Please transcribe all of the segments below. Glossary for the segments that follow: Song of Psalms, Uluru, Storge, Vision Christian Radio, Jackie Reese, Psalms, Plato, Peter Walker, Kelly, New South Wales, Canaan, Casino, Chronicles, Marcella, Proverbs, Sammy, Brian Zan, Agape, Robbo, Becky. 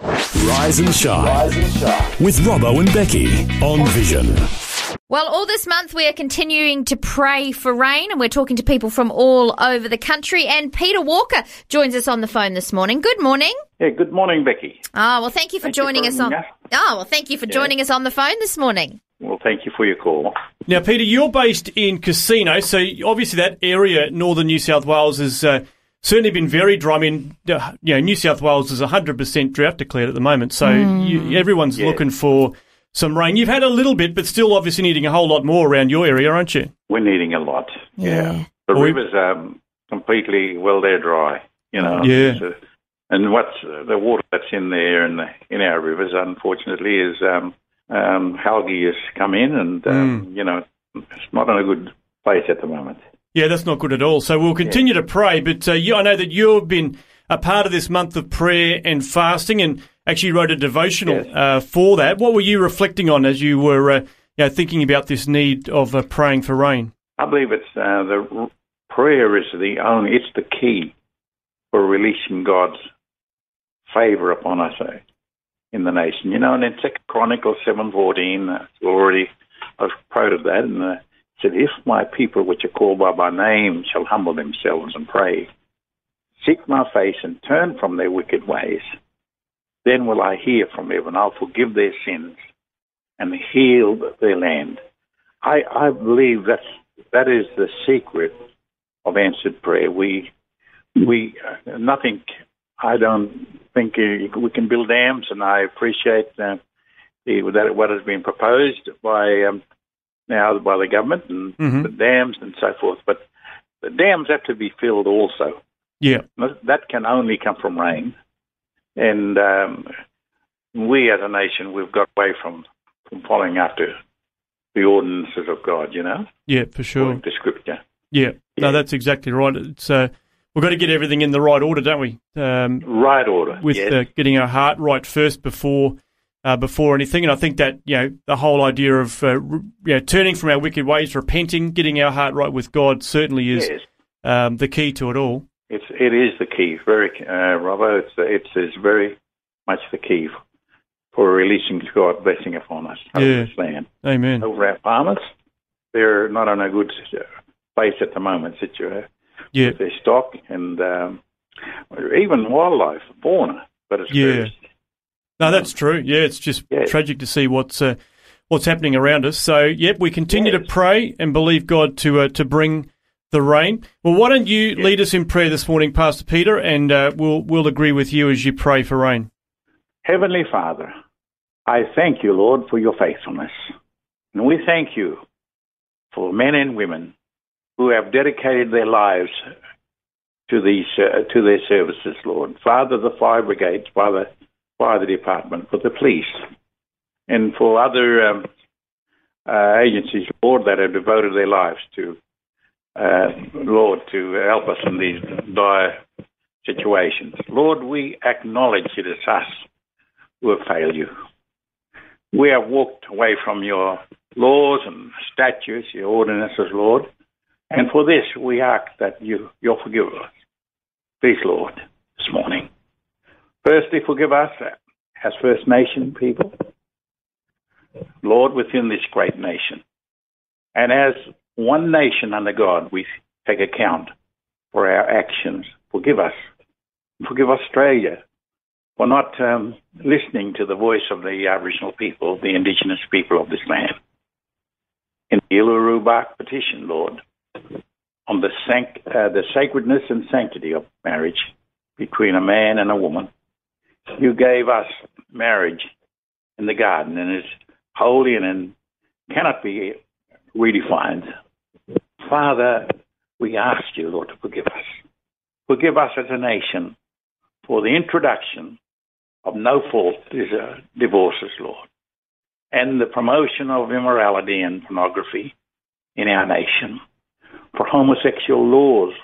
Rise and Shine with Robbo and Becky on Vision. Well, all this month we are continuing to pray for rain and we're talking to people from all over the country, and Peter Walker joins us on the phone this morning. Good morning. Yeah, good morning, Becky. Oh, well, thank you for joining us on the phone this morning. Well, thank you for your call. Now, Peter, you're based in Casino, so obviously that area, northern New South Wales, is... certainly been very dry. I mean, New South Wales is 100% drought declared at the moment, so everyone's looking for some rain. You've had a little bit, but still obviously needing a whole lot more around your area, aren't you? We're needing a lot, yeah. The rivers are completely, they're dry, you know. Yeah. And what's the water that's in there and in our rivers, unfortunately, is algae has come in and, it's not in a good place at the moment. Yeah, that's not good at all. So we'll continue to pray, but I know that you've been a part of this month of prayer and fasting and actually wrote a devotional for that. What were you reflecting on as you were thinking about this need of praying for rain? I believe it's the prayer is it's the key for releasing God's favour upon us in the nation. You know, and in 2 Chronicles 7:14, I've quoted that, and said, if my people which are called by my name shall humble themselves and pray, seek my face and turn from their wicked ways, then will I hear from heaven, I'll forgive their sins and heal their land. I believe that is the secret of answered prayer. I don't think we can build dams, and I appreciate that what has been proposed by... now by the government and the dams and so forth. But the dams have to be filled also. Yeah. That can only come from rain. And we as a nation, we've got away from following after the ordinances of God, you know? Yeah, for sure. According to Scripture. Yeah. No, that's exactly right. It's we've got to get everything in the right order, don't we? Right order, with getting our heart right first before anything, and I think that the whole idea of turning from our wicked ways, repenting, getting our heart right with God certainly is the key to it all. It is the key, very, Robbo. It's very much the key for releasing God's blessing upon us over this land. Amen. Over our farmers, they're not on a good place at the moment. With their stock and even wildlife, fauna, but it's very... No, that's true. Yeah, it's just tragic to see what's happening around us. So, we continue to pray and believe God to bring the rain. Well, why don't you lead us in prayer this morning, Pastor Peter, and we'll agree with you as you pray for rain. Heavenly Father, I thank you, Lord, for your faithfulness. And we thank you for men and women who have dedicated their lives to these to their services, Lord. Father, the fire brigades, Father, Fire Department, for the police, and for other agencies, Lord, that have devoted their lives to, Lord, to help us in these dire situations. Lord, we acknowledge it is us who have failed you. We have walked away from your laws and statutes, your ordinances, Lord, and for this we ask that you'll forgive us. Please, Lord, this morning. Firstly, forgive us as First Nation people, Lord, within this great nation. And as one nation under God, we take account for our actions. Forgive us. Forgive Australia for not listening to the voice of the Aboriginal people, the Indigenous people of this land. in the Uluru bark petition, Lord, on the sacredness and sanctity of marriage between a man and a woman. You gave us marriage in the garden, and it's holy and cannot be redefined. Father, we ask you, Lord, to forgive us. Forgive us as a nation for the introduction of no-fault divorces, Lord, and the promotion of immorality and pornography in our nation, for homosexual laws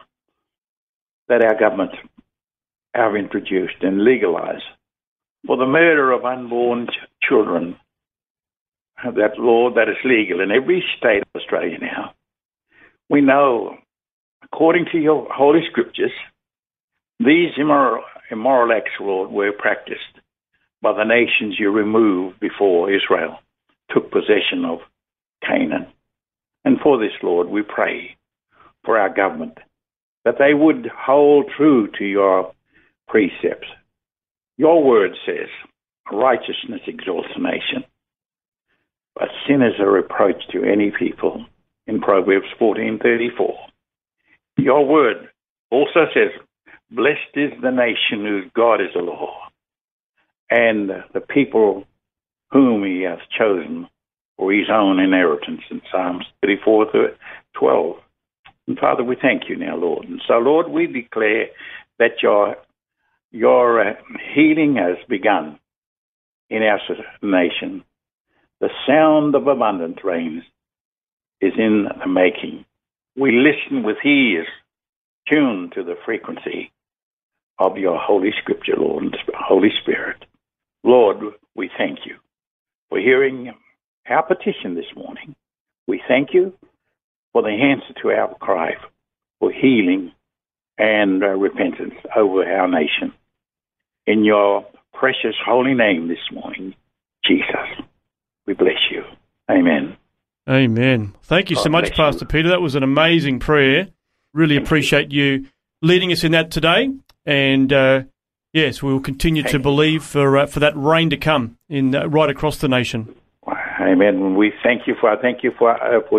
that our government have introduced and legalized, for the murder of unborn children, that law that is legal in every state of Australia now. We know, according to your holy scriptures, these immoral acts, Lord, were practiced by the nations you removed before Israel took possession of Canaan. And for this, Lord, we pray for our government, that they would hold true to your precepts. Your word says, righteousness exalts a nation, but sin is a reproach to any people, in Proverbs 14:34. Your word also says, blessed is the nation whose God is the Lord, and the people whom he hath chosen for his own inheritance, in Psalms 34:12. And Father, we thank you now, Lord. And so, Lord, we declare that your healing has begun in our nation. The sound of abundant rains is in the making. We listen with ears tuned to the frequency of your Holy Scripture, Lord, and Holy Spirit. Lord, we thank you for hearing our petition this morning. We thank you for the answer to our cry for healing and repentance over our nation. In your precious holy name this morning, Jesus, we bless you. Amen. Amen. Thank you so much, Pastor Peter. That was an amazing prayer. Really appreciate you leading us in that today. And yes, we will continue to believe for that rain to come in right across the nation. Amen. We thank you for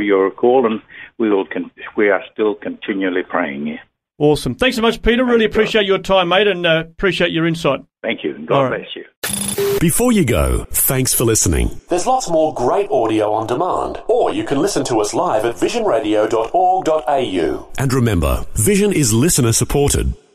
your call, and we are still continually praying. Yeah. Awesome. Thanks so much, Peter. Really appreciate your time, mate, and appreciate your insight. Thank you. God bless you. Before you go, thanks for listening. There's lots more great audio on demand, or you can listen to us live at visionradio.org.au. And remember, Vision is listener supported.